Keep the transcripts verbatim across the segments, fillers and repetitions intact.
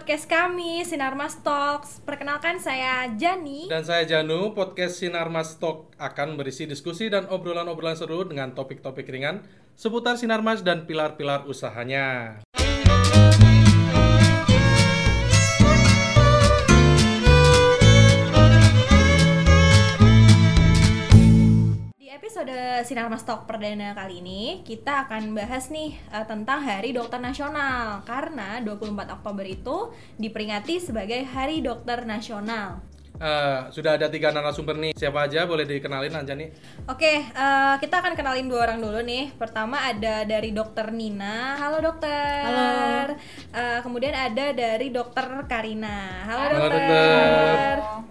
podcast kami, Sinar Mas Talks. Perkenalkan, saya Jani. Dan saya Janu. Podcast Sinar Mas Talks akan berisi diskusi dan obrolan-obrolan seru dengan topik-topik ringan seputar Sinar Mas dan pilar-pilar usahanya. Pada Sinar Mas Talk perdana kali ini, kita akan bahas nih uh, tentang Hari Dokter Nasional. Karena dua puluh empat Oktober itu diperingati sebagai Hari Dokter Nasional. Uh, sudah ada tiga narasumber nih. Siapa aja? Boleh dikenalin aja nih. Oke, okay, uh, kita akan kenalin dua orang dulu nih. Pertama ada dari Dokter Nina. Halo dokter. Halo. Uh, kemudian ada dari Dokter Karina. Halo, Halo dokter. dokter. Halo.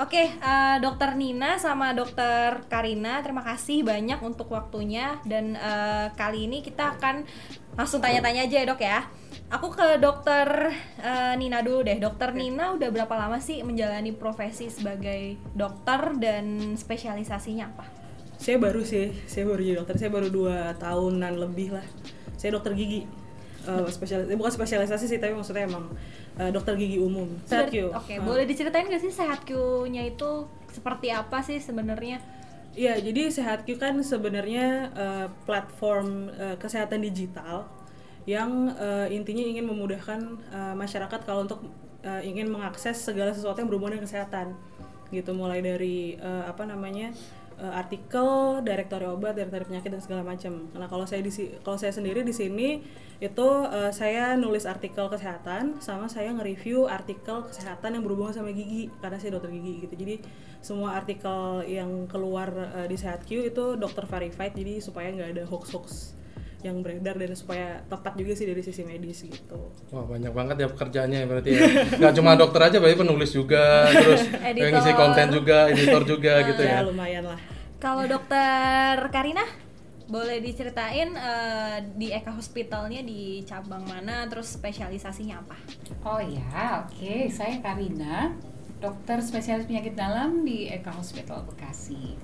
Oke, uh, Dokter Nina sama Dokter Karina, terima kasih banyak untuk waktunya. Dan uh, kali ini kita akan langsung tanya-tanya aja ya dok ya. Aku ke Dokter uh, Nina dulu deh. Dokter Nina udah berapa lama sih menjalani profesi sebagai dokter dan spesialisasinya apa? Saya baru sih, saya baru jadi dokter, saya baru dua tahunan lebih lah. Saya dokter gigi. Uh, spesialis, bukan spesialisasi sih, tapi maksudnya emang uh, dokter gigi umum. SehatQ. Oke, okay, uh. Boleh diceritain nggak sih SehatQ-nya itu seperti apa sih sebenarnya? Iya, jadi SehatQ kan sebenarnya uh, platform uh, kesehatan digital yang uh, intinya ingin memudahkan uh, masyarakat kalau untuk uh, ingin mengakses segala sesuatu yang berhubungan dengan kesehatan. Gitu, mulai dari uh, apa namanya? artikel, direktori obat, direktori penyakit dan segala macam. Nah, kalau saya di kalau saya sendiri di sini itu uh, saya nulis artikel kesehatan sama saya nge-review artikel kesehatan yang berhubungan sama gigi karena saya dokter gigi gitu. Jadi semua artikel yang keluar uh, di SehatQ itu dokter verified, jadi supaya nggak ada hoax-hoax yang beredar dan supaya tepat juga sih dari sisi medis gitu. Wah, banyak banget ya pekerjaannya berarti ya. Gak cuma dokter aja, berarti penulis juga, terus yang ngisi konten juga, editor juga gitu ya. Ya lumayan lah. Kalau Dokter Karina, boleh diceritain uh, di Eka Hospitalnya di cabang mana, terus spesialisasinya apa? Oh ya, oke, okay. Saya Karina, dokter spesialis penyakit dalam di Eka Hospital Bekasi.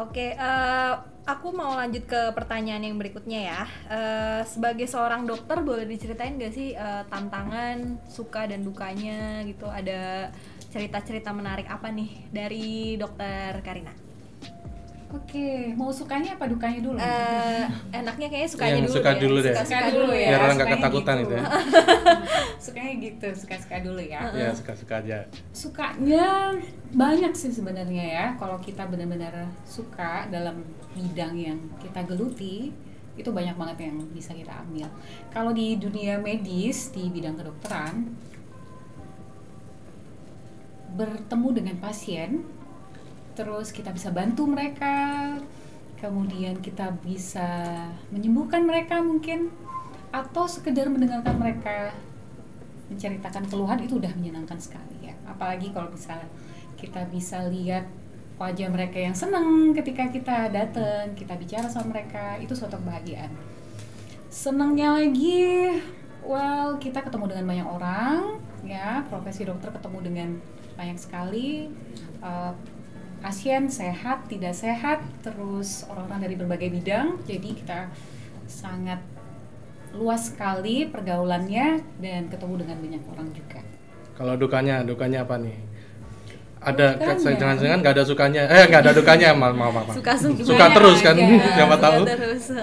Oke, okay, uh, aku mau lanjut ke pertanyaan yang berikutnya ya. uh, Sebagai seorang dokter, boleh diceritain gak sih uh, tantangan, suka dan dukanya gitu? Ada cerita-cerita menarik apa nih dari Dokter Karina? Oke, okay. Mau sukanya apa dukanya dulu? Uh, enaknya kayaknya sukanya yang dulu suka ya dulu deh. Suka, suka dulu ya, biar orang gak ketakutan gitu, gitu ya. Sukanya gitu, suka-suka dulu ya. Iya, uh-uh. suka-suka aja. Sukanya banyak sih sebenarnya ya. Kalau kita benar-benar suka dalam bidang yang kita geluti, itu banyak banget yang bisa kita ambil. Kalau di dunia medis, di bidang kedokteran, bertemu dengan pasien, terus kita bisa bantu mereka, kemudian kita bisa menyembuhkan mereka mungkin, atau sekedar mendengarkan mereka menceritakan keluhan, itu udah menyenangkan sekali ya. Apalagi kalau misalnya kita bisa lihat wajah mereka yang senang ketika kita datang, kita bicara sama mereka, itu suatu kebahagiaan. Senangnya lagi, well, kita ketemu dengan banyak orang ya, profesi dokter ketemu dengan banyak sekali uh, pasien sehat, tidak sehat, terus orang-orang dari berbagai bidang. Jadi kita sangat luas sekali pergaulannya dan ketemu dengan banyak orang juga. Kalau dukanya, dukanya apa nih? Ada, saya jangan-jangan nggak ada sukanya, eh nggak ada dukanya, maaf maaf maaf. Suka, suka terus kan, siapa tahu.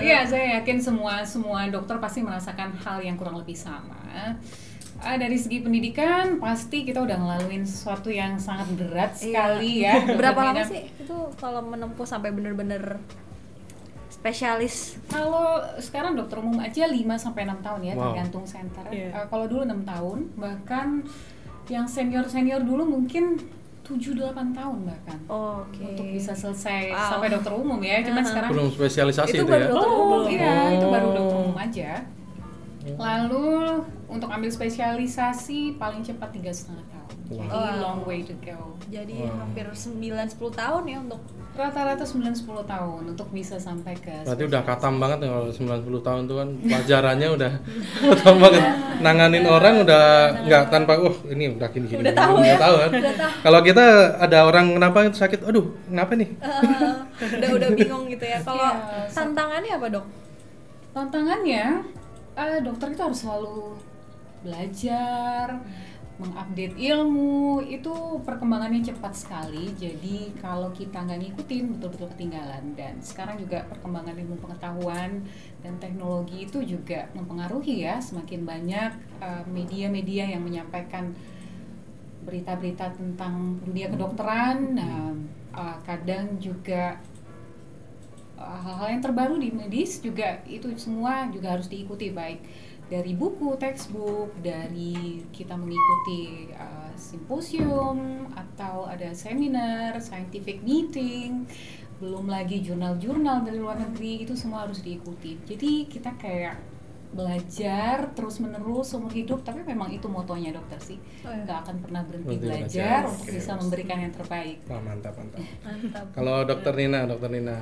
Iya, saya yakin semua semua dokter pasti merasakan hal yang kurang lebih sama. Ah, dari segi pendidikan pasti kita udah ngelaluin sesuatu yang sangat berat sekali iya. ya. Berapa lama sih itu kalau menempuh sampai benar-benar spesialis? Kalau sekarang dokter umum aja lima sampai enam tahun ya, wow. tergantung center. Yeah. Uh, kalau dulu enam tahun, bahkan yang senior-senior dulu mungkin tujuh delapan tahun bahkan. Oh, oke. Okay. Untuk bisa selesai wow. sampai dokter umum ya. Cuman uh-huh. sekarang belum spesialisasi itu, itu ya. Belum, oh, iya, oh. itu baru dokter umum aja. Lalu untuk ambil spesialisasi paling cepat tiga setengah tahun, wow. jadi long way to go. Jadi wow. hampir sembilan sepuluh tahun ya, untuk rata-rata sembilan sepuluh tahun untuk bisa sampai ke. Berarti udah katam banget ya kalau sembilan puluh tahun tuh kan pelajarannya udah katam banget. Nanganin orang udah nggak tanpa oh ini udah gini-gini. Udah tahu ya. Kan? Kalau kita ada orang kenapa sakit, aduh kenapa nih? Uh, udah udah bingung gitu ya. Kalau yeah, tantangannya apa dok? Tantangannya Uh, dokter itu harus selalu belajar, mengupdate ilmu, itu perkembangannya cepat sekali. Jadi kalau kita nggak ngikutin, betul-betul ketinggalan. Dan sekarang juga perkembangan ilmu pengetahuan dan teknologi itu juga mempengaruhi ya, semakin banyak uh, media-media yang menyampaikan berita-berita tentang dunia kedokteran. Nah, uh, kadang juga uh, hal-hal yang terbaru di medis juga, itu semua juga harus diikuti, baik dari buku, textbook, dari kita mengikuti uh, simposium atau ada seminar, scientific meeting, belum lagi jurnal-jurnal dari luar negeri, itu semua harus diikuti. Jadi kita kayak belajar terus-menerus seumur hidup, tapi memang itu motonya dokter sih, oh, ya. Gak akan pernah berhenti Mesti belajar untuk okay. bisa memberikan yang terbaik. Oh, mantap, mantap. mantap. Kalau dokter Nina, dokter Nina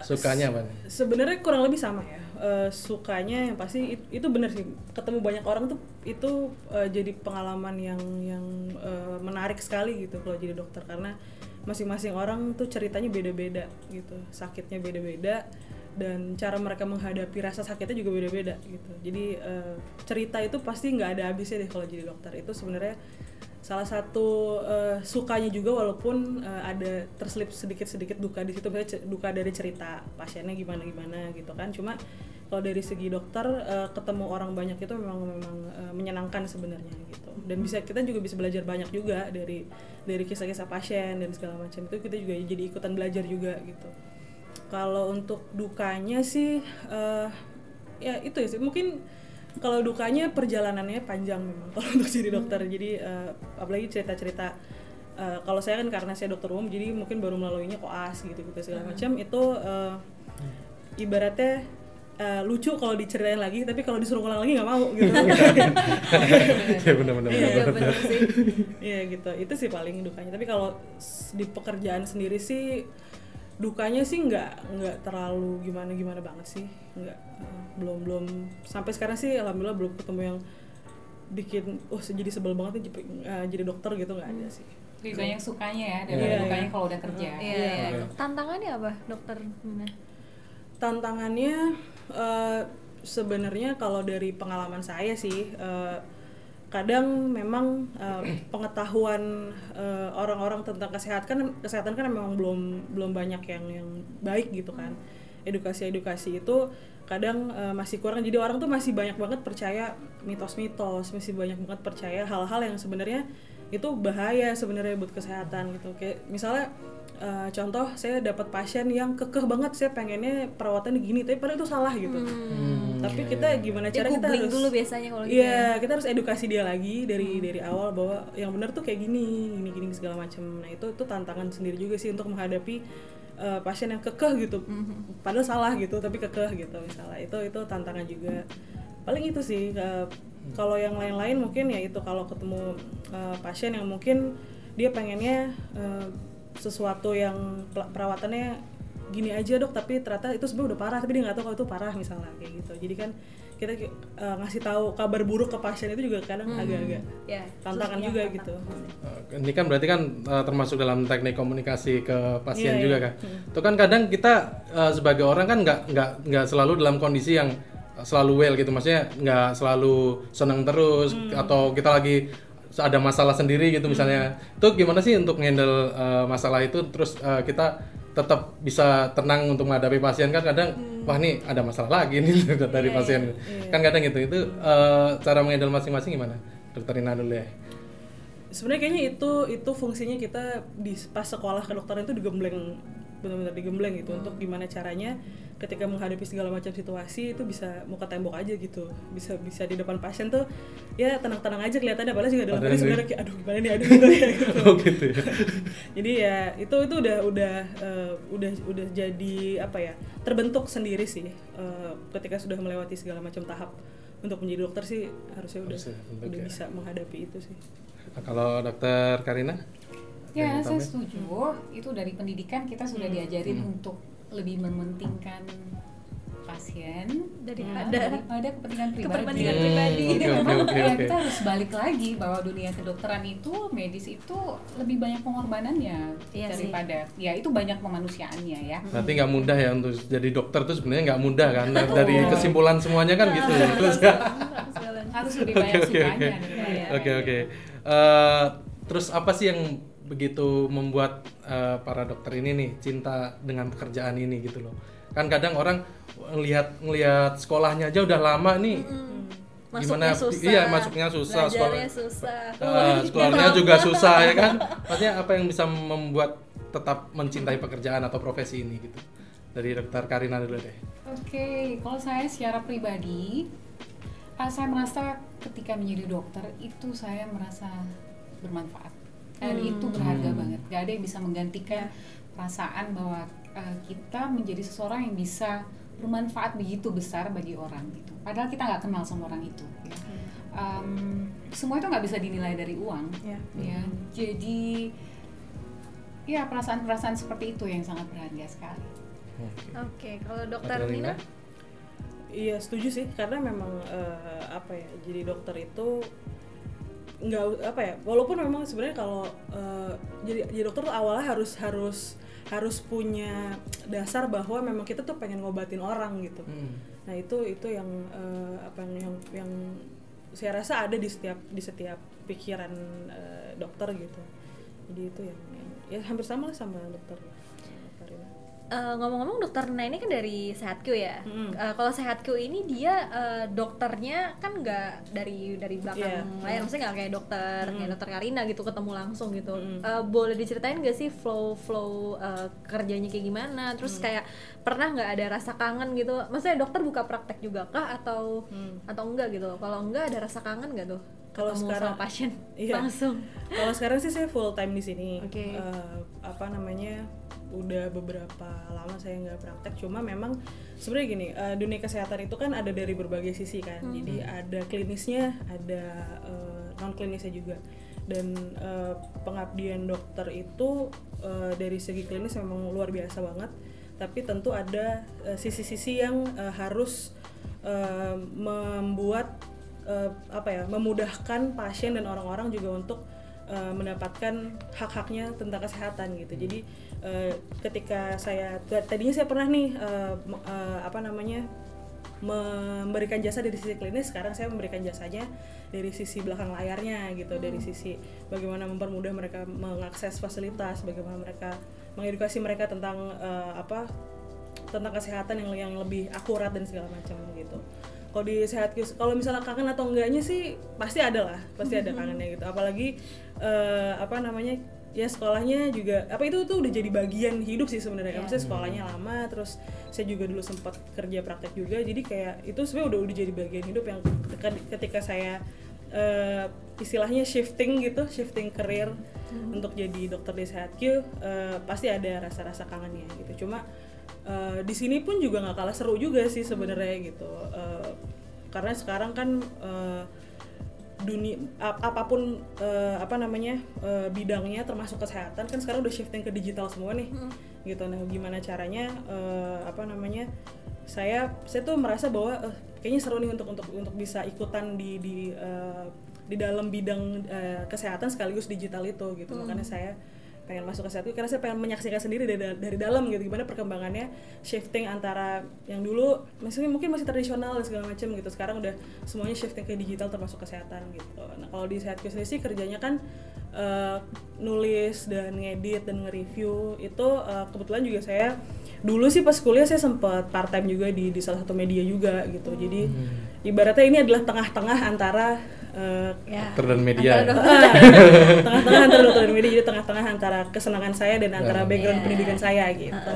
sukanya apa nih? Sebenarnya kurang lebih sama ya. Uh, sukanya yang pasti itu, itu benar sih, ketemu banyak orang tuh itu uh, jadi pengalaman yang yang uh, menarik sekali gitu kalau jadi dokter, karena masing-masing orang tuh ceritanya beda-beda gitu, sakitnya beda-beda dan cara mereka menghadapi rasa sakitnya juga beda-beda gitu. Jadi uh, cerita itu pasti nggak ada habisnya deh kalau jadi dokter. Itu sebenarnya salah satu uh, sukanya juga, walaupun uh, ada terselip sedikit-sedikit duka di situ, misalnya duka dari cerita pasiennya gimana-gimana gitu kan. Cuma kalau dari segi dokter uh, ketemu orang banyak itu memang memang uh, menyenangkan sebenarnya gitu. Dan bisa kita juga bisa belajar banyak juga dari dari kisah-kisah pasien dan segala macam itu, kita juga jadi ikutan belajar juga gitu. Kalau untuk dukanya sih uh, ya itu ya sih mungkin. Kalau dukanya perjalanannya panjang memang kalau untuk jadi dokter. Jadi uh, apalagi cerita-cerita uh, kalau saya kan karena saya dokter umum, jadi mungkin baru melaluinya koas gitu-gitu segala macam. Itu uh, ibaratnya uh, lucu kalau diceritain lagi, tapi kalau disuruh ulang lagi nggak mau gitu. Ya benar-benar. Iya benar sih. Iya gitu. Itu sih paling dukanya. Tapi kalau di pekerjaan sendiri sih dukanya sih nggak nggak terlalu gimana-gimana banget sih, nggak uh, belum belum sampai sekarang sih alhamdulillah belum ketemu yang bikin oh jadi sebel banget nih uh, jadi dokter gitu, nggak ada sih. Lebih banyak sukanya ya dan yeah, dukanya yeah. kalau udah kerja. Yeah, yeah. Yeah. Tantangannya apa dokter? Tantangannya uh, sebenarnya kalau dari pengalaman saya sih uh, kadang memang uh, pengetahuan uh, orang-orang tentang kesehatan kesehatan kan memang belum belum banyak yang yang baik gitu kan. Edukasi-edukasi itu kadang uh, masih kurang, jadi orang tuh masih banyak banget percaya mitos-mitos, masih banyak banget percaya hal-hal yang sebenarnya itu bahaya sebenarnya buat kesehatan gitu. Kayak misalnya Uh, contoh saya dapat pasien yang kekeh banget, saya pengennya perawatannya gini tapi padahal itu salah gitu. Hmm. Tapi kita gimana cara kita harus dulu biasanya kalau gitu. Iya, kita harus edukasi dia lagi dari hmm. dari awal bahwa yang benar tuh kayak gini, gini gini segala macam. Nah, itu itu tantangan sendiri juga sih untuk menghadapi uh, pasien yang kekeh gitu. Hmm. Padahal salah gitu, tapi kekeh gitu misalnya. Itu itu tantangan juga. Paling itu sih. Uh, kalau yang lain-lain mungkin ya itu kalau ketemu uh, pasien yang mungkin dia pengennya uh, sesuatu yang perawatannya gini aja dok, tapi ternyata itu sebenarnya udah parah tapi dia nggak tahu kalau itu parah misalnya kayak gitu. Jadi kan kita uh, ngasih tahu kabar buruk ke pasien itu juga kadang hmm. agak-agak yeah, tantangan juga tantang. Gitu. Uh, ini kan berarti kan uh, termasuk dalam teknik komunikasi ke pasien yeah, juga yeah. kan. Hmm. Itu kan kadang kita uh, sebagai orang kan nggak nggak nggak selalu dalam kondisi yang selalu well gitu, maksudnya nggak selalu seneng terus hmm. atau kita lagi ada masalah sendiri gitu misalnya. Itu hmm. gimana sih untuk handle uh, masalah itu terus uh, kita tetap bisa tenang untuk menghadapi pasien? Kan kadang hmm. wah nih ada masalah lagi nih dari yeah, pasien yeah. kan kadang gitu. Itu uh, cara menghandle masing-masing gimana? Dokter Nina dulu ya. Sebenarnya kayaknya itu itu fungsinya kita di pas sekolah kedokteran itu digembleng, benar-benar digembleng gitu hmm. untuk gimana caranya ketika menghadapi segala macam situasi itu bisa muka tembok aja gitu, bisa bisa di depan pasien tuh ya tenang-tenang aja kelihatannya, padahal juga dalam hati sebenarnya kayak aduh gimana nih aduh gimana ya gitu. Oh gitu ya. Jadi ya itu itu udah udah uh, udah udah jadi apa ya, terbentuk sendiri sih uh, ketika sudah melewati segala macam tahap untuk menjadi dokter sih harusnya udah harusnya, udah ya. Bisa menghadapi itu sih. Nah, kalau dokter Karina? Ya, saya setuju. Itu dari pendidikan kita sudah diajarin hmm. untuk lebih mementingkan pasien daripada ya, daripada kepentingan pribadi. Kepentingan pribadi. Hmm, okay, okay, okay, okay. Kita harus balik lagi bahwa dunia kedokteran itu, medis itu lebih banyak pengorbanannya iya daripada sih. Ya itu banyak kemanusiaannya ya. Berarti nggak mudah ya untuk jadi dokter tuh sebenarnya nggak mudah kan? Dari kesimpulan semuanya kan gitu. Terus, harus lebih banyak okay, sukanya okay, okay. nih. Oke, okay, oke. Okay. Uh, terus apa sih yang begitu membuat uh, para dokter ini nih cinta dengan pekerjaan ini gitu loh. Kan kadang orang ngelihat ngelihat sekolahnya aja udah lama nih. Mm-hmm. Masuknya gimana, susah, iya masuknya susah, sekolahnya susah, uh, sekolahnya juga susah ya kan. Maksudnya apa yang bisa membuat tetap mencintai pekerjaan atau profesi ini gitu? Dari Dokter Karina dulu deh. Oke, okay. Kalau saya secara pribadi, saya merasa ketika menjadi dokter itu saya merasa bermanfaat dan hmm. itu berharga hmm. banget. Gak ada yang bisa menggantikan perasaan bahwa uh, kita menjadi seseorang yang bisa bermanfaat begitu besar bagi orang gitu. Padahal kita nggak kenal sama orang itu. Um, semua itu nggak bisa dinilai dari uang. Yeah. Ya, jadi ya perasaan-perasaan seperti itu yang sangat berharga sekali. Oke, okay. okay, kalau Dokter Nina? Iya setuju sih, karena memang uh, apa ya, jadi dokter itu nggak apa ya, walaupun memang sebenarnya kalau uh, jadi jadi dokter awalnya harus harus harus punya dasar bahwa memang kita tuh pengen ngobatin orang gitu. Hmm. Nah itu itu yang uh, apa yang, yang yang saya rasa ada di setiap di setiap pikiran uh, dokter gitu. Jadi itu yang ya hampir sama lah sama dokter. Uh, ngomong-ngomong Dokter Nina ini kan dari SehatQ ya. Mm. Uh, kalau SehatQ ini dia uh, dokternya kan nggak dari dari belakang yeah. layar, maksudnya nggak kayak dokter mm. kayak Dokter Karina gitu ketemu langsung gitu. Mm. Uh, boleh diceritain nggak sih flow flow uh, kerjanya kayak gimana? Terus mm. kayak pernah nggak ada rasa kangen gitu? Maksudnya dokter buka praktek juga kah atau mm. atau enggak gitu? Kalau enggak ada rasa kangen nggak tuh? Kalau sekarang pasien iya. langsung. Kalau sekarang sih saya full time di sini. Okay. Uh, apa namanya? Udah beberapa lama saya nggak praktek, cuma memang sebenarnya gini, uh, dunia kesehatan itu kan ada dari berbagai sisi kan, hmm. jadi ada klinisnya, ada uh, non klinisnya juga, dan uh, pengabdian dokter itu uh, dari segi klinis memang luar biasa banget, tapi tentu ada uh, sisi-sisi yang uh, harus uh, membuat uh, apa ya, memudahkan pasien dan orang-orang juga untuk Uh, mendapatkan hak-haknya tentang kesehatan gitu. Jadi uh, ketika saya tadinya saya pernah nih uh, uh, apa namanya memberikan jasa dari sisi klinis, sekarang saya memberikan jasanya dari sisi belakang layarnya gitu, hmm. dari sisi bagaimana mempermudah mereka mengakses fasilitas, bagaimana mereka mengedukasi mereka tentang uh, apa tentang kesehatan yang yang lebih akurat dan segala macam gitu. Kalau di SehatQ, kalau misalnya kangen atau enggaknya sih pasti ada lah, pasti ada kangennya gitu. Apalagi uh, apa namanya ya sekolahnya juga, apa itu tuh udah jadi bagian hidup sih sebenarnya. Yeah. Maksudnya sekolahnya lama, terus saya juga dulu sempat kerja praktek juga, jadi kayak itu sebenarnya udah udah jadi bagian hidup yang ketika, ketika saya uh, istilahnya shifting gitu, shifting career mm-hmm. untuk jadi dokter di SehatQ, uh, pasti ada rasa-rasa kangennya gitu. Cuma Uh, di sini pun juga nggak kalah seru juga sih sebenarnya gitu, uh, karena sekarang kan uh, dunia ap- apapun uh, apa namanya uh, bidangnya termasuk kesehatan kan sekarang udah shifting ke digital semua nih, mm. gitu. Nah gimana caranya uh, apa namanya saya saya tuh merasa bahwa uh, kayaknya seru nih untuk untuk untuk bisa ikutan di di uh, di dalam bidang uh, kesehatan sekaligus digital itu gitu, mm. makanya saya pengen masuk ke satu karena saya pengen menyaksikan sendiri dari, dari dalam gitu gimana perkembangannya shifting antara yang dulu maksudnya mungkin masih tradisional dan segala macam gitu, sekarang udah semuanya shifting ke digital termasuk kesehatan gitu. Nah kalau di SehatQ sih kerjanya kan uh, nulis dan ngedit dan nge-review itu uh, kebetulan juga saya dulu sih pas kuliah saya sempat part time juga di di salah satu media juga gitu, jadi ibaratnya ini adalah tengah-tengah antara Uh, ya. dokter dan media antara dokter. tengah-tengah antara dokter dan media, jadi tengah-tengah antara kesenangan saya dan antara background yeah. pendidikan saya gitu.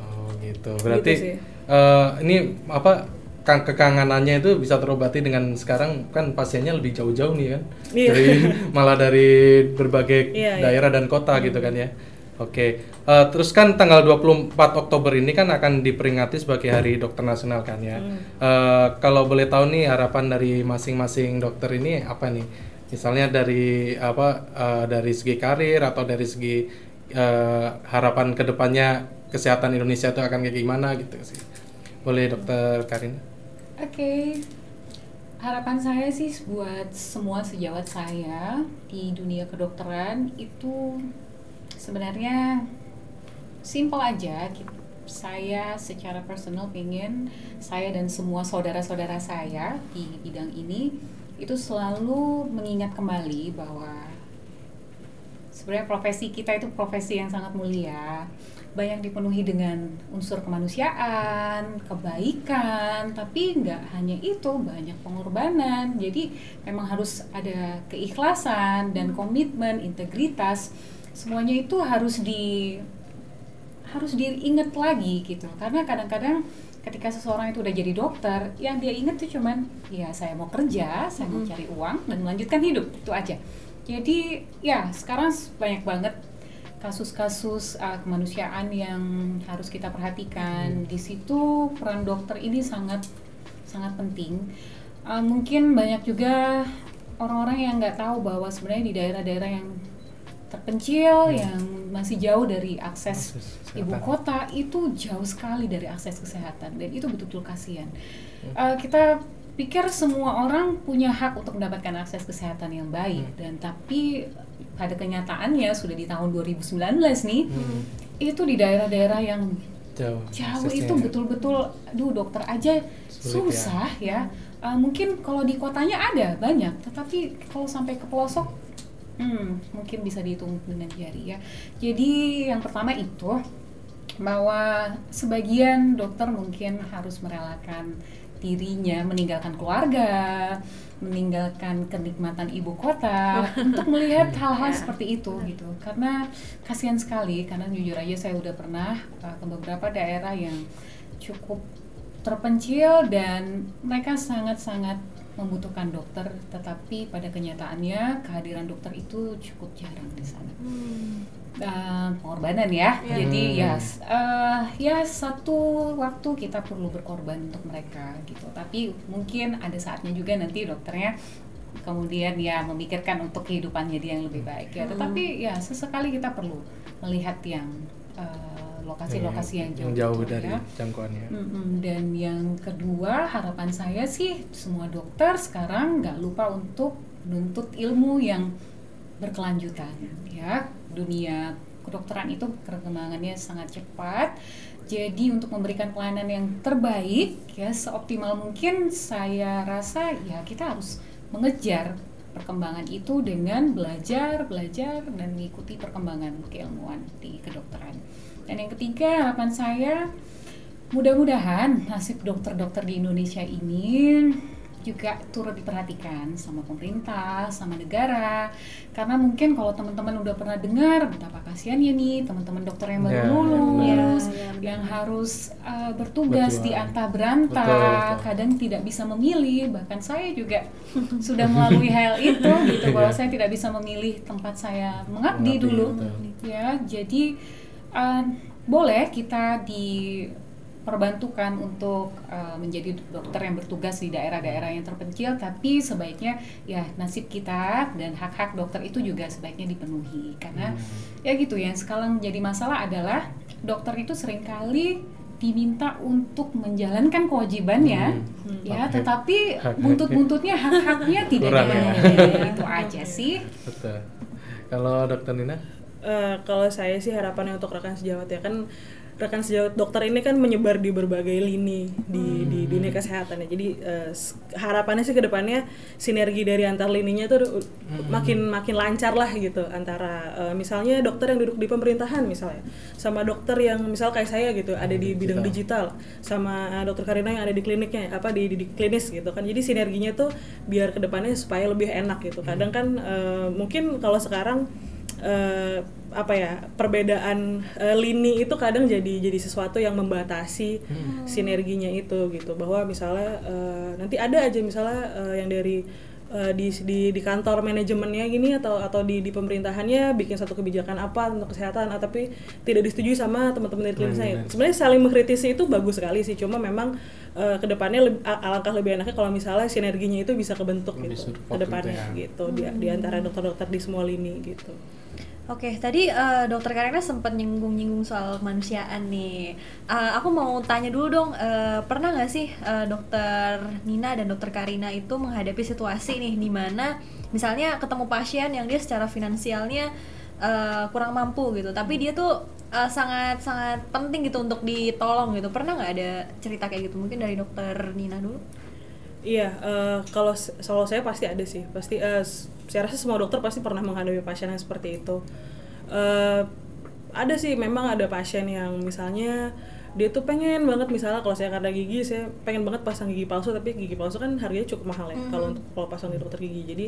Oh gitu, berarti gitu uh, ini apa kekanganannya itu bisa terobati dengan sekarang kan pasiennya lebih jauh-jauh nih kan, yeah. dari malah dari berbagai yeah, daerah yeah. dan kota gitu kan ya. Oke, okay. uh, terus kan tanggal dua puluh empat Oktober ini kan akan diperingati sebagai Hari Dokter Nasional kan ya. Hmm. Uh, kalau boleh tahu nih harapan dari masing-masing dokter ini apa nih? Misalnya dari apa uh, dari segi karir atau dari segi uh, harapan kedepannya kesehatan Indonesia itu akan kayak gimana gitu sih? Boleh Dokter Karina? Oke, okay. Harapan saya sih buat semua sejawat saya di dunia kedokteran itu sebenarnya simple aja, saya secara personal pengen saya dan semua saudara-saudara saya di bidang ini itu selalu mengingat kembali bahwa sebenarnya profesi kita itu profesi yang sangat mulia, banyak dipenuhi dengan unsur kemanusiaan, kebaikan, tapi nggak hanya itu, banyak pengorbanan. Jadi memang harus ada keikhlasan dan komitmen, integritas, semuanya itu harus di harus diingat lagi gitu. Karena kadang-kadang ketika seseorang itu udah jadi dokter, yang dia ingat tuh cuman ya saya mau kerja, saya mau cari uang dan melanjutkan hidup, itu aja. Jadi ya sekarang banyak banget kasus-kasus uh, kemanusiaan yang harus kita perhatikan. Di situ peran dokter ini sangat sangat penting. Uh, mungkin banyak juga orang-orang yang nggak tahu bahwa sebenarnya di daerah-daerah yang terpencil, ya, yang masih jauh dari akses, akses ibu kota, itu jauh sekali dari akses kesehatan, dan itu betul-betul kasihan. Uh, kita pikir semua orang punya hak untuk mendapatkan akses kesehatan yang baik, hmm. dan tapi pada kenyataannya sudah di tahun dua ribu sembilan belas nih, hmm. itu di daerah-daerah yang jauh, jauh itu betul-betul, aduh dokter aja sulit, susah ya, ya. Uh, mungkin kalau di kotanya ada banyak, tetapi kalau sampai ke pelosok, hmm, mungkin bisa dihitung dengan jari ya. Jadi yang pertama itu bahwa sebagian dokter mungkin harus merelakan dirinya, meninggalkan keluarga, meninggalkan kenikmatan ibu kota untuk melihat hal-hal seperti itu gitu. Karena kasihan sekali, karena jujur aja saya udah pernah uh, ke beberapa daerah yang cukup terpencil dan mereka sangat-sangat membutuhkan dokter, tetapi pada kenyataannya kehadiran dokter itu cukup jarang di sana. Hmm. Uh, pengorbanan ya, yeah. jadi ya yes, uh, ya satu waktu kita perlu berkorban untuk mereka gitu. Tapi mungkin ada saatnya juga nanti dokternya kemudian ya memikirkan untuk kehidupannya dia yang lebih baik ya. Hmm. Tetapi ya sesekali kita perlu melihat yang uh, lokasi-lokasi yang jauh, yang jauh gitu, dari ya. jangkauannya. Mm-hmm. Dan yang kedua, harapan saya sih semua dokter sekarang nggak lupa untuk menuntut ilmu yang berkelanjutan ya. Dunia kedokteran itu perkembangannya sangat cepat. Jadi untuk memberikan pelayanan yang terbaik ya seoptimal mungkin, saya rasa ya kita harus mengejar perkembangan itu dengan belajar, belajar dan mengikuti perkembangan keilmuan di kedokteran. Dan yang ketiga, harapan saya mudah-mudahan nasib dokter-dokter di Indonesia ini juga turut diperhatikan sama pemerintah, sama negara. Karena mungkin kalau teman-teman udah pernah dengar betapa kasihannya nih teman-teman dokter yang baru yeah, lulus yeah, yeah, yang yeah. harus uh, bertugas Betul. di anta beranta, betul, betul. kadang tidak bisa memilih. Bahkan saya juga sudah melalui hal itu gitu, bahwa yeah. saya tidak bisa memilih tempat saya mengabdi, mengabdi dulu betul. ya. Jadi uh, boleh kita di perbantukan untuk uh, menjadi dokter yang bertugas di daerah-daerah yang terpencil, tapi sebaiknya ya nasib kita dan hak-hak dokter itu juga sebaiknya dipenuhi. Karena hmm. ya gitu ya, sekarang jadi masalah adalah dokter itu seringkali diminta untuk menjalankan kewajibannya hmm. ya, okay. tetapi buntut-buntutnya hak-haknya tidak dipenuhi ya. Itu aja sih. Betul. Kalau dokter Nina? Uh, kalau saya sih harapannya untuk rekan sejawat ya kan. Rekan sejawat dokter ini kan menyebar di berbagai lini di, hmm. di dunia kesehatan ya. Jadi uh, harapannya sih kedepannya sinergi dari antar lininya tuh hmm. makin makin lancar lah gitu, antara uh, misalnya dokter yang duduk di pemerintahan misalnya, sama dokter yang misal kayak saya gitu ada di bidang digital, sama uh, dokter Karina yang ada di kliniknya apa di, di, di klinis gitu kan. Jadi sinerginya tuh biar kedepannya supaya lebih enak gitu. Kadang kan uh, mungkin kalau sekarang Uh, apa ya perbedaan uh, lini itu kadang jadi jadi sesuatu yang membatasi hmm. sinerginya itu gitu, bahwa misalnya uh, nanti ada aja misalnya uh, yang dari uh, di di di kantor manajemennya gini atau atau di di pemerintahannya bikin satu kebijakan apa untuk kesehatan, ah, tapi tidak disetujui sama teman-teman dari klinisnya. Hmm. Sebenarnya saling mengkritisi itu bagus sekali sih, cuma memang uh, kedepannya lebih, alangkah lebih enaknya kalau misalnya sinerginya itu bisa kebentuk lebih gitu kedepannya ya. gitu hmm. di, di antara dokter-dokter di semua lini gitu. Oke, okay, tadi uh, dokter Karina sempat nyinggung-nyinggung soal kemanusiaan nih. Uh, aku mau tanya dulu dong, uh, pernah nggak sih uh, dokter Nina dan dokter Karina itu menghadapi situasi nih di mana misalnya ketemu pasien yang dia secara finansialnya uh, kurang mampu gitu, tapi dia tuh uh, sangat sangat penting gitu untuk ditolong gitu. Pernah nggak ada cerita kayak gitu mungkin dari dokter Nina dulu? Iya, uh, kalau kalau saya pasti ada sih, pasti uh, saya rasa semua dokter pasti pernah menghadapi pasien yang seperti itu. Uh, ada sih, memang ada pasien yang misalnya dia tuh pengen banget, misalnya kalau saya karena gigi saya pengen banget pasang gigi palsu, tapi gigi palsu kan harganya cukup mahal ya, mm-hmm. kalau untuk kalau pasang di dokter gigi. Jadi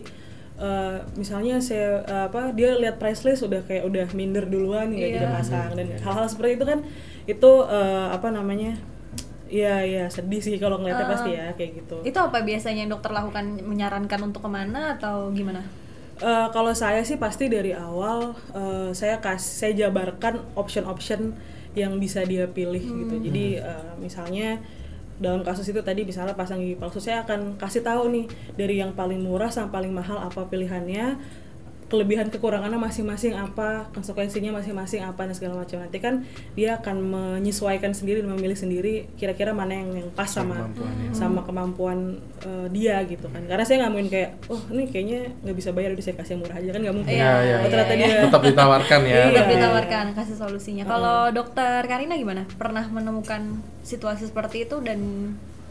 uh, misalnya saya uh, apa dia lihat price list udah kayak udah minder duluan nggak yeah. tidak pasang dan hal-hal seperti itu kan itu uh, apa namanya ya ya sedih sih kalau ngeliatnya uh, pasti ya kayak gitu. Itu apa biasanya yang dokter lakukan, menyarankan untuk kemana atau gimana? Uh, kalau saya sih pasti dari awal uh, saya kasih saya jabarkan option-option yang bisa dia pilih hmm. gitu. Jadi uh, misalnya dalam kasus itu tadi misalnya pasang gigi palsu, saya akan kasih tahu nih dari yang paling murah sampai paling mahal apa pilihannya, kelebihan kekurangannya masing-masing apa, konsekuensinya masing-masing apa dan segala macam. Nanti kan dia akan menyesuaikan sendiri dan memilih sendiri kira-kira mana yang, yang pas sama kemampuan, sama kemampuan uh, dia gitu kan. Karena saya nggak mungkin kayak oh ini kayaknya nggak bisa bayar udah saya kasih yang murah aja kan, nggak mungkin. Iya, iya, oh, ternyata iya, iya. dia tetap ditawarkan ya. Tetap ditawarkan kasih solusinya. Kalau uh. dokter Karina gimana? Pernah menemukan situasi seperti itu dan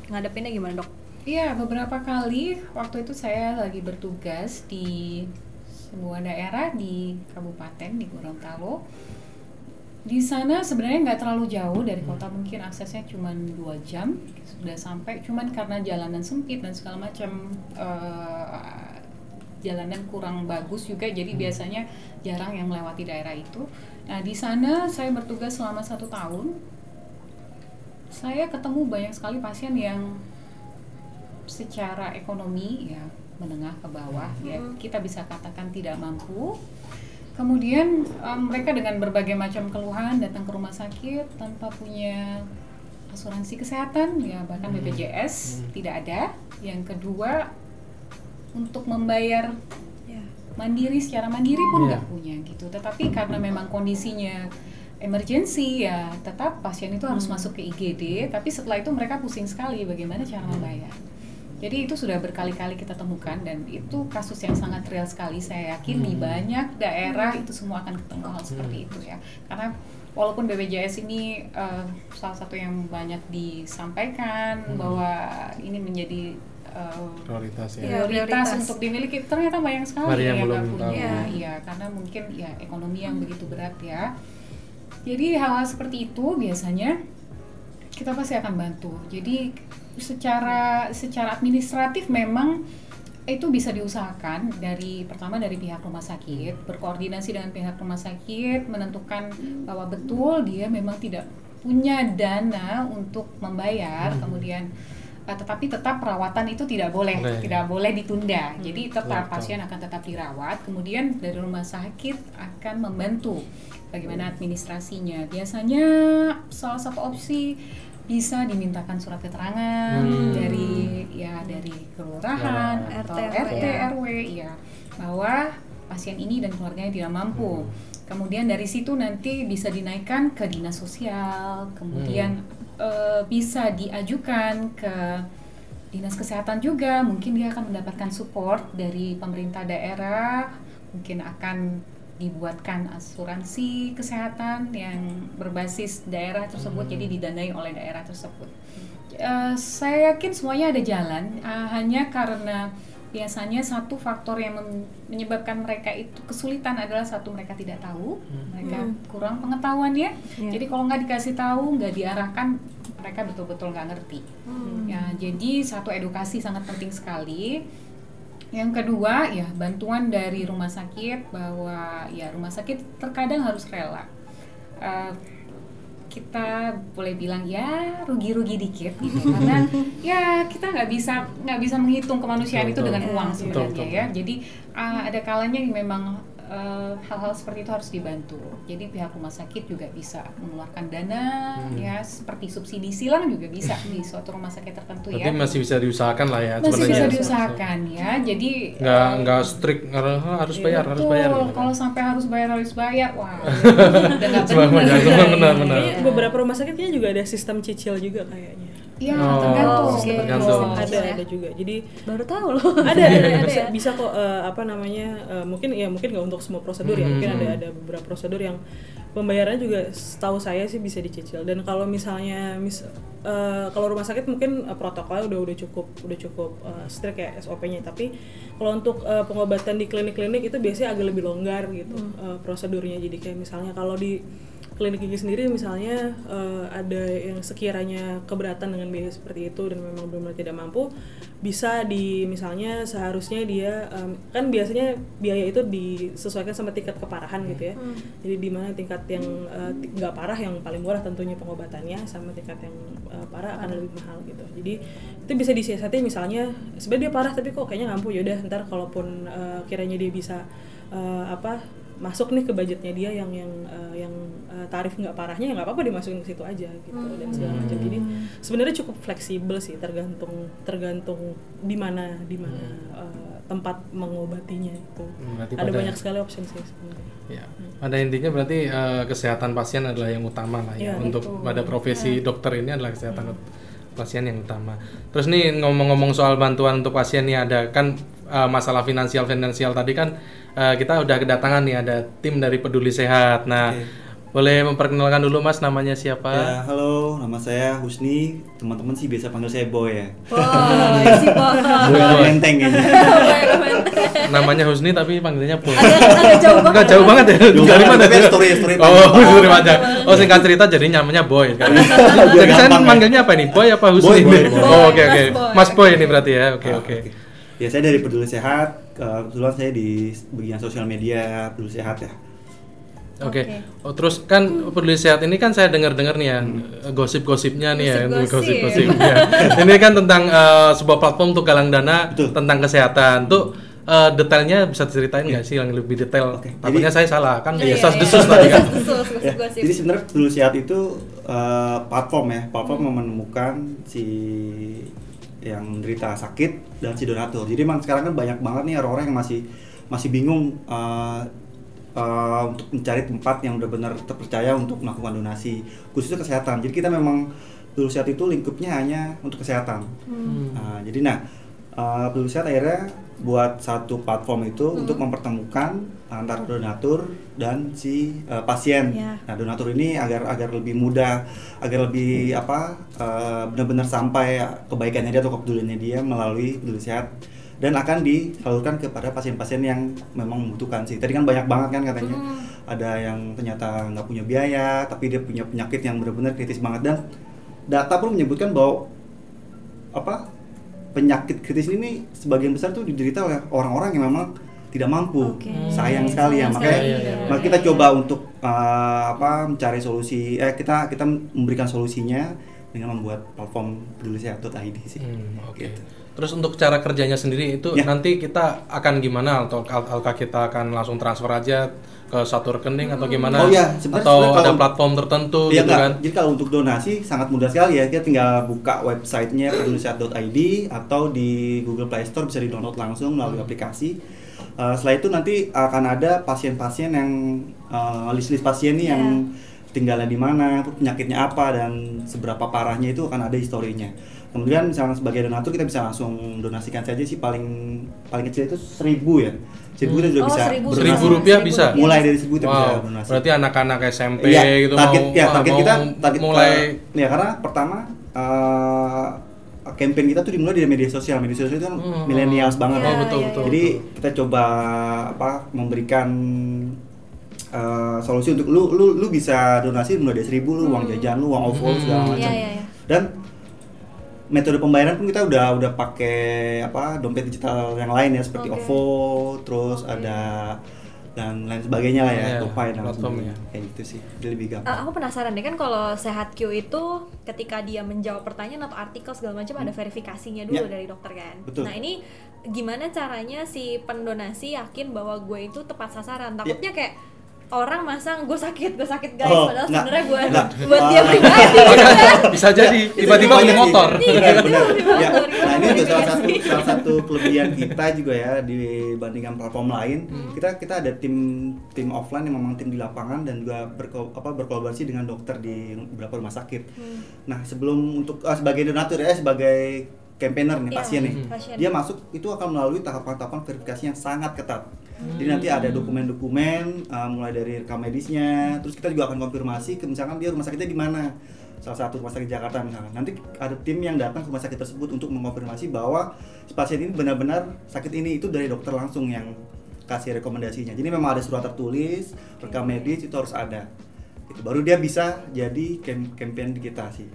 ngadepinnya gimana, Dok? Iya, beberapa kali waktu itu saya lagi bertugas di sebuah daerah di kabupaten di Gorontalo. Di sana sebenarnya nggak terlalu jauh dari kota, mungkin aksesnya cuma dua jam sudah sampai, cuman karena jalanan sempit dan segala macam uh, jalanan kurang bagus juga, jadi biasanya jarang yang melewati daerah itu. Nah di sana saya bertugas selama satu tahun, saya ketemu banyak sekali pasien yang secara ekonomi ya menengah ke bawah, ya kita bisa katakan tidak mampu. Kemudian um, mereka dengan berbagai macam keluhan datang ke rumah sakit tanpa punya asuransi kesehatan, ya bahkan B P J S hmm. tidak ada. Yang kedua untuk membayar mandiri secara mandiri pun nggak yeah. punya gitu. Tetapi karena memang kondisinya emergency ya, tetap pasien itu harus hmm. masuk ke I G D. Tapi setelah itu mereka pusing sekali bagaimana cara membayar. Jadi itu sudah berkali-kali kita temukan dan itu kasus yang sangat real sekali. Saya yakin di hmm. banyak daerah itu semua akan ketemu hal seperti itu ya. Karena walaupun B P J S ini uh, salah satu yang banyak disampaikan hmm. bahwa ini menjadi uh, prioritas, ya. prioritas, prioritas untuk dimiliki, ternyata banyak sekali yang nggak punya. Iya, ya, karena mungkin ya ekonomi yang hmm. begitu berat ya. Jadi hal-hal seperti itu biasanya kita pasti akan bantu. Jadi secara secara administratif memang itu bisa diusahakan dari pertama dari pihak rumah sakit, berkoordinasi dengan pihak rumah sakit, menentukan bahwa betul dia memang tidak punya dana untuk membayar, kemudian uh, tetapi tetap perawatan itu tidak boleh, Boleh. tidak boleh ditunda. Jadi tetap pasien akan tetap dirawat, kemudian dari rumah sakit akan membantu bagaimana administrasinya. Biasanya salah satu opsi bisa dimintakan surat keterangan hmm. dari ya dari kelurahan ya, atau R T R W ya bahwa pasien ini dan keluarganya tidak mampu. Hmm. Kemudian dari situ nanti bisa dinaikkan ke dinas sosial, kemudian hmm. uh, bisa diajukan ke dinas kesehatan juga. Mungkin dia akan mendapatkan support dari pemerintah daerah, mungkin akan dibuatkan asuransi kesehatan yang berbasis daerah tersebut, hmm. jadi didanai oleh daerah tersebut. Uh, saya yakin semuanya ada jalan, uh, hanya karena biasanya satu faktor yang menyebabkan mereka itu kesulitan adalah satu mereka tidak tahu, hmm. mereka hmm. kurang pengetahuannya. Yeah. Jadi kalau nggak dikasih tahu, nggak diarahkan, mereka betul-betul nggak ngerti. Hmm. Ya, jadi satu edukasi sangat penting sekali. Yang kedua ya bantuan dari rumah sakit, bahwa ya rumah sakit terkadang harus rela uh, kita boleh bilang ya rugi-rugi dikit gitu karena ya kita nggak bisa nggak bisa menghitung kemanusiaan betul, itu dengan uang sebenarnya betul, betul. ya jadi uh, ada kalanya memang uh, hal-hal seperti itu harus dibantu. Jadi pihak rumah sakit juga bisa mengeluarkan dana hmm. ya seperti subsidi silang juga bisa di suatu rumah sakit tertentu. Berarti ya. Tapi masih bisa diusahakan lah ya. Masih sebenarnya. bisa diusahakan so, so. ya. Jadi nggak uh, nggak strict harus bayar betul. harus bayar. Betul. Kalau sampai harus bayar harus bayar wah. Benar benar benar. Beberapa rumah sakitnya juga ada sistem cicil juga kayaknya. Iya, oh, tergantung. Okay. tergantung. Ada ada juga. Jadi baru tahu loh. Ada ada, ada bisa, ya? Bisa kok uh, apa namanya? Uh, mungkin ya mungkin nggak untuk semua prosedur hmm. ya. Mungkin ada ada beberapa prosedur yang pembayarannya juga setahu saya sih bisa dicicil. Dan kalau misalnya mis uh, kalau rumah sakit mungkin uh, protokolnya udah udah cukup udah cukup uh, strict ya S O P-nya. Tapi kalau untuk uh, pengobatan di klinik-klinik itu biasanya agak lebih longgar gitu hmm. uh, prosedurnya. Jadi kayak misalnya kalau di klinik gigi sendiri misalnya uh, ada yang sekiranya keberatan dengan biaya seperti itu dan memang benar-benar tidak mampu, bisa di misalnya seharusnya dia um, kan biasanya biaya itu disesuaikan sama tingkat keparahan gitu ya. Hmm. Jadi di mana tingkat yang nggak uh, t- parah yang paling murah tentunya pengobatannya, sama tingkat yang uh, parah akan lebih mahal gitu. Jadi itu bisa disiasati misalnya sebenarnya dia parah tapi kok kayaknya mampu, yaudah ntar kalaupun uh, kiranya dia bisa uh, apa masuk nih ke budgetnya dia yang yang uh, yang uh, tarif nggak parahnya ya nggak apa-apa dimasukin ke situ aja gitu hmm. dan segala macam. Jadi sebenarnya cukup fleksibel sih, tergantung tergantung di mana di mana hmm. uh, tempat mengobatinya itu. Hmm, ada banyak sekali opsi sih sebenarnya. Ya. Hmm. Pada intinya berarti uh, kesehatan pasien adalah yang utama lah ya, ya untuk itu. Pada profesi ya. Dokter ini adalah kesehatan hmm. pasien yang utama. Terus nih ngomong-ngomong soal bantuan untuk pasien nih, ada kan uh, masalah finansial-finansial tadi kan. Uh, kita udah kedatangan nih ada tim dari Peduli Sehat. Nah, okay. Boleh memperkenalkan dulu Mas, namanya siapa? Ya, halo, nama saya Husni. Teman-teman sih biasa panggil saya Boy ya. Boy, si Boy. Boy Menteng ya. Namanya Husni tapi panggilannya Boy. Agak jauh banget. Enggak jauh banget ya. Dari mana? Story story. Oh, story panjang. Oh, singkat cerita jadi namanya Boy. Jadi saya manggilnya apa nih? Boy apa Husni? Oh, oke oke. Mas Boy ini berarti ya. Oke oke. Ya, saya dari Peduli Sehat. Kebetulan saya di bagian sosial media Peduli Sehat ya. Oke. Okay. Oh, terus kan hmm. Peduli Sehat ini kan saya dengar-dengar nih ya hmm. gosip-gosipnya nih gosip-gosip. ya gosip-gosip. ya. Ini kan tentang uh, sebuah platform untuk galang dana Betul. Tentang kesehatan. Tuh uh, detailnya bisa ceritain nggak yeah. sih yang lebih detail? Okay. Takutnya saya salah kan yeah, biasa yeah, desus yeah. tadi kan. ya. Jadi sebenarnya Peduli Sehat itu uh, platform ya, platform hmm. menemukan si yang menderita sakit dan si donatur. Jadi emang sekarang kan banyak banget nih orang-orang yang masih masih bingung uh, uh, untuk mencari tempat yang benar-benar terpercaya untuk melakukan donasi, khususnya kesehatan. Jadi kita memang Peduli Sehat itu lingkupnya hanya untuk kesehatan. Hmm. Uh, jadi nah uh, Peduli Sehat akhirnya buat satu platform itu hmm. untuk mempertemukan antara donatur dan si uh, pasien. Yeah. Nah, donatur ini agar agar lebih mudah, agar lebih hmm. apa uh, benar-benar sampai kebaikannya dia atau kepeduliannya dia melalui Peduli Sehat dan akan disalurkan kepada pasien-pasien yang memang membutuhkan sih. Tadi kan banyak banget kan katanya hmm. ada yang ternyata nggak punya biaya tapi dia punya penyakit yang benar-benar kritis banget, dan data pun menyebutkan bahwa apa penyakit kritis ini sebagian besar tuh diderita oleh orang-orang yang memang tidak mampu. Okay. Sayang sekali ya, makanya ya, ya, ya. Maka kita coba untuk uh, apa mencari solusi. Eh kita kita memberikan solusinya dengan membuat platform Peduli Sehat dot I D sih. Hmm, Oke. Okay. Gitu. Terus untuk cara kerjanya sendiri itu ya. Nanti kita akan gimana? Atau apakah kita akan langsung transfer aja ke satu rekening hmm. atau gimana? Oh ya, sebenarnya atau sebenarnya ada platform tertentu ya, gitu enggak. Kan? Jadi kalau untuk donasi sangat mudah sekali ya. Kita tinggal buka websitenya peduli sehat dot I D atau di Google Play Store bisa di-download langsung melalui hmm. aplikasi. Uh, setelah itu nanti akan ada pasien-pasien yang uh, list-list pasien nih yeah. yang tinggalnya di mana, penyakitnya apa, dan seberapa parahnya itu akan ada historinya. Kemudian misalnya sebagai donatur kita bisa langsung donasikan saja sih, paling paling kecil itu seribu ya. Seribu kita juga oh, bisa. Seribu, seribu rupiah bisa. Mulai dari seribu kita wow. bisa donasi. Berarti anak-anak S M P ya, gitu target, mau, ya, target mau kita target mulai. Ke, ya karena pertama uh, campaign kita tuh dimulai dari media sosial. Media sosial itu kan hmm. milenials banget ya, ya. Betul, betul, jadi betul. Kita coba apa memberikan uh, solusi untuk lu lu lu bisa donasi mulai dari seribu, lu hmm. uang jajan lu, uang OVO hmm. segala macam. Ya, ya, ya. Dan metode pembayaran pun kita udah udah pakai apa dompet digital yang lain ya, seperti okay. OVO, terus okay. ada dan lain sebagainya lah ya, yeah, Topay dan sebagainya kayak gitu sih, jadi lebih gampang. Uh, aku penasaran deh kan kalau SehatQ itu ketika dia menjawab pertanyaan atau artikel segala macam hmm. ada verifikasinya dulu yeah. dari dokter kan. Betul. Nah ini gimana caranya si pendonasi yakin bahwa gue itu tepat sasaran? Takutnya yeah. kayak orang masang gue sakit, gue sakit guys, oh, padahal sebenarnya gue buat dia pribadi gitu kan. Bisa jadi tiba-tiba punya motor. Iya, benar. Ya. Nah, ini juga salah satu salah satu kelebihan kita juga ya dibandingkan platform lain. Hmm. Kita kita ada tim tim offline yang memang tim di lapangan dan juga berko, apa, berkolaborasi dengan dokter di beberapa rumah sakit. Hmm. Nah, sebelum untuk ah, sebagai donatur ya, sebagai campaigner nih, yeah, pasien nih, pasien. Dia masuk itu akan melalui tahapan-tahapan verifikasi yang sangat ketat. Hmm. Jadi nanti ada dokumen-dokumen, uh, mulai dari rekam medisnya, terus kita juga akan konfirmasi, ke, misalkan dia rumah sakitnya di mana, salah satu rumah sakit Jakarta misalkan. Nanti ada tim yang datang ke rumah sakit tersebut untuk mengonfirmasi bahwa pasien ini benar-benar sakit ini, itu dari dokter langsung yang kasih rekomendasinya. Jadi memang ada surat tertulis, rekam medis itu harus ada. Itu baru dia bisa jadi campaign di kita sih,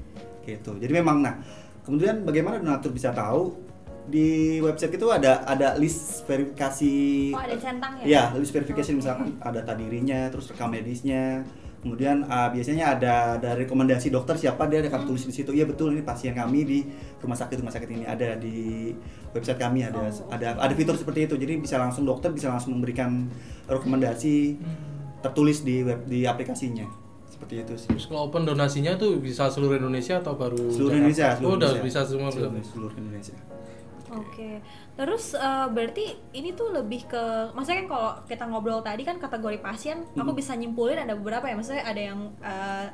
gitu. Jadi memang nah. Kemudian bagaimana donatur bisa tahu? Di website itu ada ada list verifikasi. Oh, ada centang ya? Ya, list verifikasi, okay. Misalkan ada tadirinya, terus rekam medisnya. Kemudian uh, biasanya ada ada rekomendasi dokter siapa, dia akan hmm. tulis di situ. Iya betul, ini pasien kami di rumah sakit rumah sakit ini, ada di website kami ada oh. ada ada fitur seperti itu. Jadi bisa langsung dokter bisa langsung memberikan rekomendasi hmm. tertulis di web di aplikasinya. Seperti itu sih. Terus kalau open donasinya tuh bisa seluruh Indonesia atau baru seluruh Indonesia? Seluruh oh, Indonesia. Udah bisa semua seluruh, seluruh Indonesia. Oke. Okay. Terus uh, berarti ini tuh lebih ke maksudnya kan kalau kita ngobrol tadi kan kategori pasien, mm-hmm. aku bisa nyimpulin ada beberapa ya. Maksudnya ada yang uh,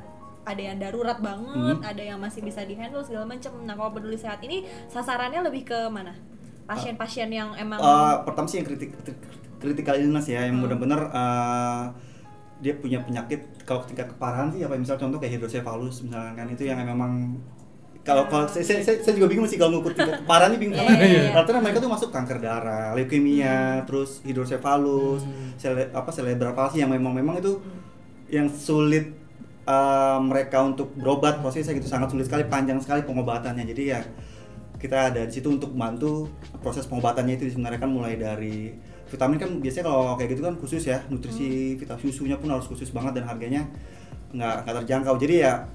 ada yang darurat banget, mm-hmm. ada yang masih bisa di-handle segala macam. Nah, kalau Peduli Sehat ini sasarannya lebih ke mana? Pasien-pasien yang emang uh, pertama sih yang kritik critical illness ya, yang hmm. benar-benar uh, dia punya penyakit kalau tingkat keparahan sih apa misal contoh kayak hidrosefalus misalkan kan itu yang memang kalau kalau saya, saya, saya juga bingung sih kalau ngukur tingkat keparahan nih bingung karena rata-rata mereka tuh masuk kanker darah, leukemia, hmm. terus hidrosefalus, hmm. sele, apa cerebral palsy yang memang memang itu yang sulit uh, mereka untuk berobat, prosesnya gitu sangat sulit sekali, panjang sekali pengobatannya. Jadi ya kita ada di situ untuk membantu proses pengobatannya itu sebenarnya kan mulai dari vitamin kan biasanya kalau kayak gitu kan khusus ya, nutrisi hmm. vitamin susunya pun harus khusus banget dan harganya nggak nggak terjangkau. Jadi ya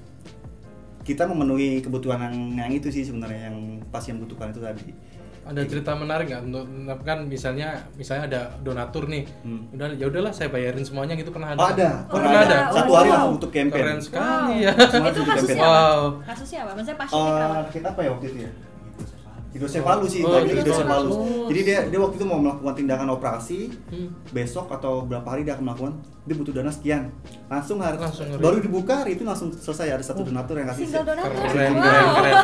kita memenuhi kebutuhan yang, yang itu sih sebenarnya yang pasien butuhkan itu tadi. Ada cerita menarik nggak untuk kan misalnya misalnya ada donatur nih, hmm. udah ya udahlah saya bayarin semuanya gitu pernah ada? Oh, ada, oh, pernah ada. ada. Satu hari langsung untuk campaign. Keren sekali wow. ya. Semua itu kasusnya apa? Wow. Kasusnya apa? Maksudnya pasiennya uh, kenapa? Kita apa ya waktu itu ya? Hidrosefalus sih, oh, hidrosefalus. Oh. Jadi dia dia waktu itu mau melakukan tindakan operasi, hmm. besok atau berapa hari dia akan melakukan, dia butuh dana sekian. Langsung harus langsung baru dibuka hari itu langsung selesai, ada satu donatur yang kasih. Single donatur. Keren, wow. keren, keren.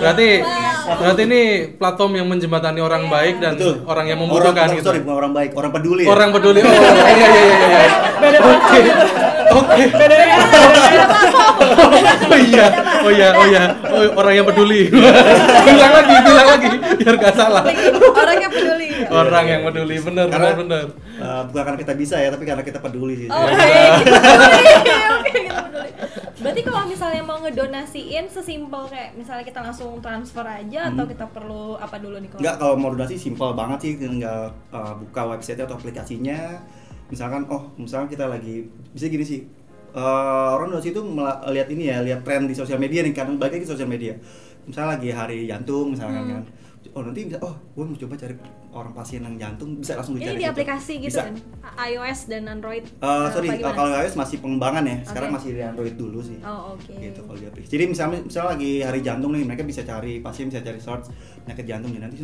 Berarti wow. berarti ini platform yang menjembatani orang yeah. baik dan betul. orang yang membutuhkan orang, gitu. Sorry, bukan orang baik, orang peduli. Orang ya? peduli. Iya iya iya. Oke. Oke. Oh iya, oh iya, oh iya. Orang yang peduli. Bilang lagi, bilang lagi biar gak salah. Orang yang peduli. Orang yang peduli, benar benar benar. Uh, bukan karena kita bisa ya, tapi karena kita peduli sih. Oh, ya. Hey, kita peduli. Oke, kita peduli. Berarti kalau misalnya mau ngedonasiin sesimpel kayak misalnya kita langsung transfer aja hmm. atau kita perlu apa dulu nih? Enggak, kalau mau donasi simpel banget sih, tinggal uh, buka website atau aplikasinya. Misalkan oh, misalkan kita lagi bisa gini sih. Uh, orang donasi itu melihat ini ya, lihat tren di sosial media nih, karena balik lagi sosial media. Misalnya lagi hari jantung misalkan hmm. kan. Oh nanti bisa, oh gue mau coba cari orang pasien yang jantung, bisa langsung dicari. Ini di aplikasi gitu bisa. Kan? iOS dan Android? Uh, sorry, kalau iOS masih pengembangan ya, sekarang okay. masih di Android dulu sih. Oh oke okay. Gitu kalau di aplikasi. Jadi misalnya, misalnya lagi hari jantung nih, mereka bisa cari, pasien bisa cari search penyakit jantung. Jadi nanti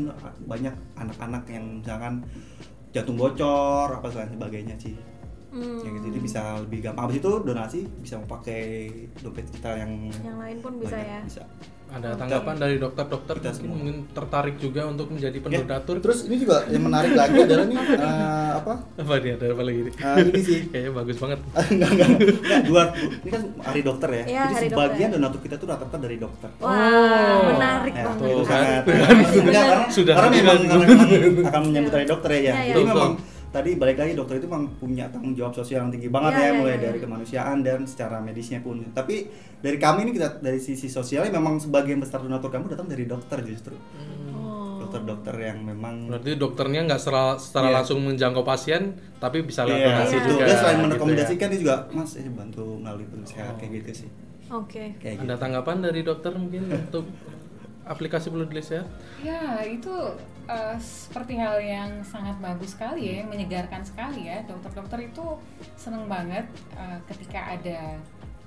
banyak anak-anak yang misalkan jantung bocor, apa sebagainya sih. Hmm. Ya gitu, jadi bisa lebih gampang. Habis itu donasi bisa memakai dompet kita yang yang lain pun bisa ya. Bisa. Ada tanggapan dari dokter-dokter kita mungkin, mungkin tertarik juga untuk menjadi pendonatur. Ya. Terus ini juga yang menarik lagi adalah nih uh, apa? Apa nih ada apa lagi? Uh, ini sih kayaknya bagus banget. Enggak enggak. Dua ini kan hari dokter ya. ya jadi sebagian dokter. Donatur kita tuh rata-rata dari dokter. Wah, wow, menarik ya, banget. Tuh, sangat, ya, karena, sudah karena memang akan menyambut dari dokter ya. ya, ya. Jadi memang tadi balik lagi dokter itu memang punya tanggung jawab sosial yang tinggi banget yeah, ya, mulai yeah, dari yeah. kemanusiaan dan secara medisnya pun. Tapi dari kami ini kita dari sisi sosialnya memang sebagian besar donatur kami datang dari dokter justru. Oh. Dokter-dokter yang memang berarti dokternya nggak secara, secara yeah. langsung menjangkau pasien, tapi bisa lewat yeah, donasi yeah. juga. Dia selain merekomendasikan gitu ya. Dia juga mas eh bantu melalui perusahaan oh. kayak gitu sih. Oke. Okay. Ada gitu. Tanggapan dari dokter mungkin untuk aplikasi Peduli Sehat? Ya, itu uh, seperti hal yang sangat bagus sekali ya, yang menyegarkan sekali ya. Dokter-dokter itu seneng banget uh, ketika ada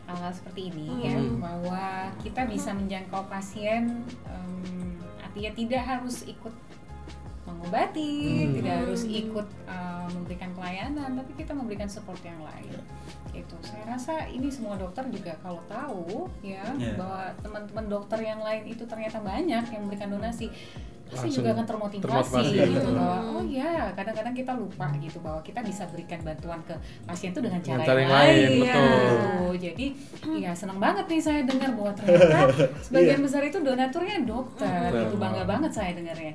hal seperti ini hmm. ya, bahwa kita bisa menjangkau pasien, um, artinya tidak harus ikut mengobati, hmm. tidak harus ikut uh, memberikan pelayanan, tapi kita memberikan support yang lain. Itu saya rasa ini semua dokter juga kalau tahu ya yeah. bahwa teman-teman dokter yang lain itu ternyata banyak yang memberikan donasi, pasti juga akan termotivasi gitu bahwa oh ya kadang-kadang kita lupa gitu bahwa kita bisa berikan bantuan ke pasien itu dengan cara yang lain. Ya. Betul. Jadi ya senang banget nih saya dengar bahwa ternyata sebagian besar itu donaturnya dokter. Itu bangga banget saya dengarnya.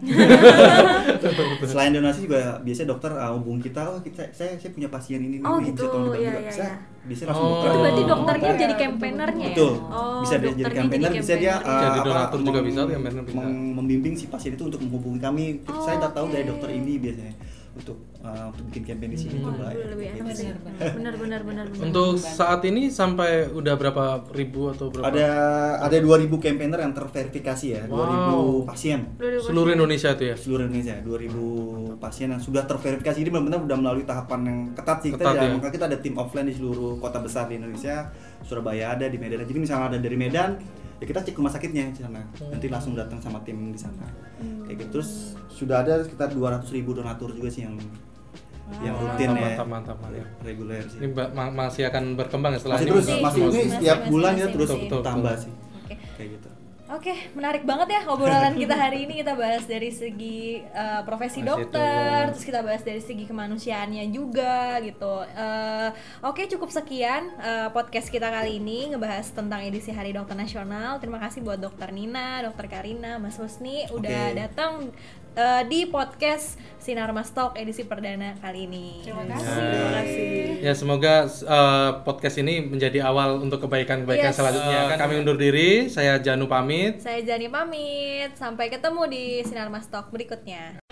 Selain donasi juga biasanya dokter hubung kita, oh kita saya saya punya pasien ini oh, nih, gitu. Bisa tolong dibantu. Ya, saya bisa langsung oh. dokter. Itu berarti dokternya jadi campaignernya ya. Betul. Oh, bisa dia jadi campaigner, bisa dia jadi donatur juga bisa, campaigner bisa. Membimbing si pasien itu untuk menghubungi kami, oh, saya tak tahu okay. dari dokter ini biasanya untuk uh, untuk bikin campaign di sini hmm. itu lah. Benar-benar benar. Untuk saat ini sampai udah berapa ribu atau berapa? Ada ada dua ribu campaigner yang terverifikasi ya, wow. dua ribu pasien. Seluruh Indonesia itu ya? Seluruh Indonesia, dua ribu pasien yang sudah terverifikasi. Ini benar-benar udah melalui tahapan yang ketat sih. Kita ketat, ya? Maka kita ada tim offline di seluruh kota besar di Indonesia. Surabaya ada, di Medan. Jadi misalnya ada dari Medan, ya kita cek rumah sakitnya di sana, nanti langsung datang sama tim di sana hmm. kayak gitu. Terus sudah ada sekitar dua ratus ribu donatur juga sih yang wow. yang rutin mantap, ya mantap, mantap, reguler sih. Ini ma- masih akan berkembang ya setelah masih ini terus, masih, masih ini setiap bulan ya terus tambah sih okay. kayak gitu. Oke, okay, menarik banget ya obrolan kita hari ini. Kita bahas dari segi uh, profesi Mas dokter, itu. Terus kita bahas dari segi kemanusiaannya juga gitu. Uh, Oke, okay, cukup sekian uh, podcast kita kali ini ngebahas tentang edisi Hari Dokter Nasional. Terima kasih buat Dokter Nina, Dokter Karina, Mas Husni udah okay. datang uh, di podcast Sinar Mas Talk edisi perdana kali ini. Terima kasih. Hai. Terima kasih. Ya semoga uh, podcast ini menjadi awal untuk kebaikan-kebaikan yes. selanjutnya. Uh, Kami undur diri. Saya Janu pamit. Saya Jani pamit, sampai ketemu di Sinar Mas Talk berikutnya.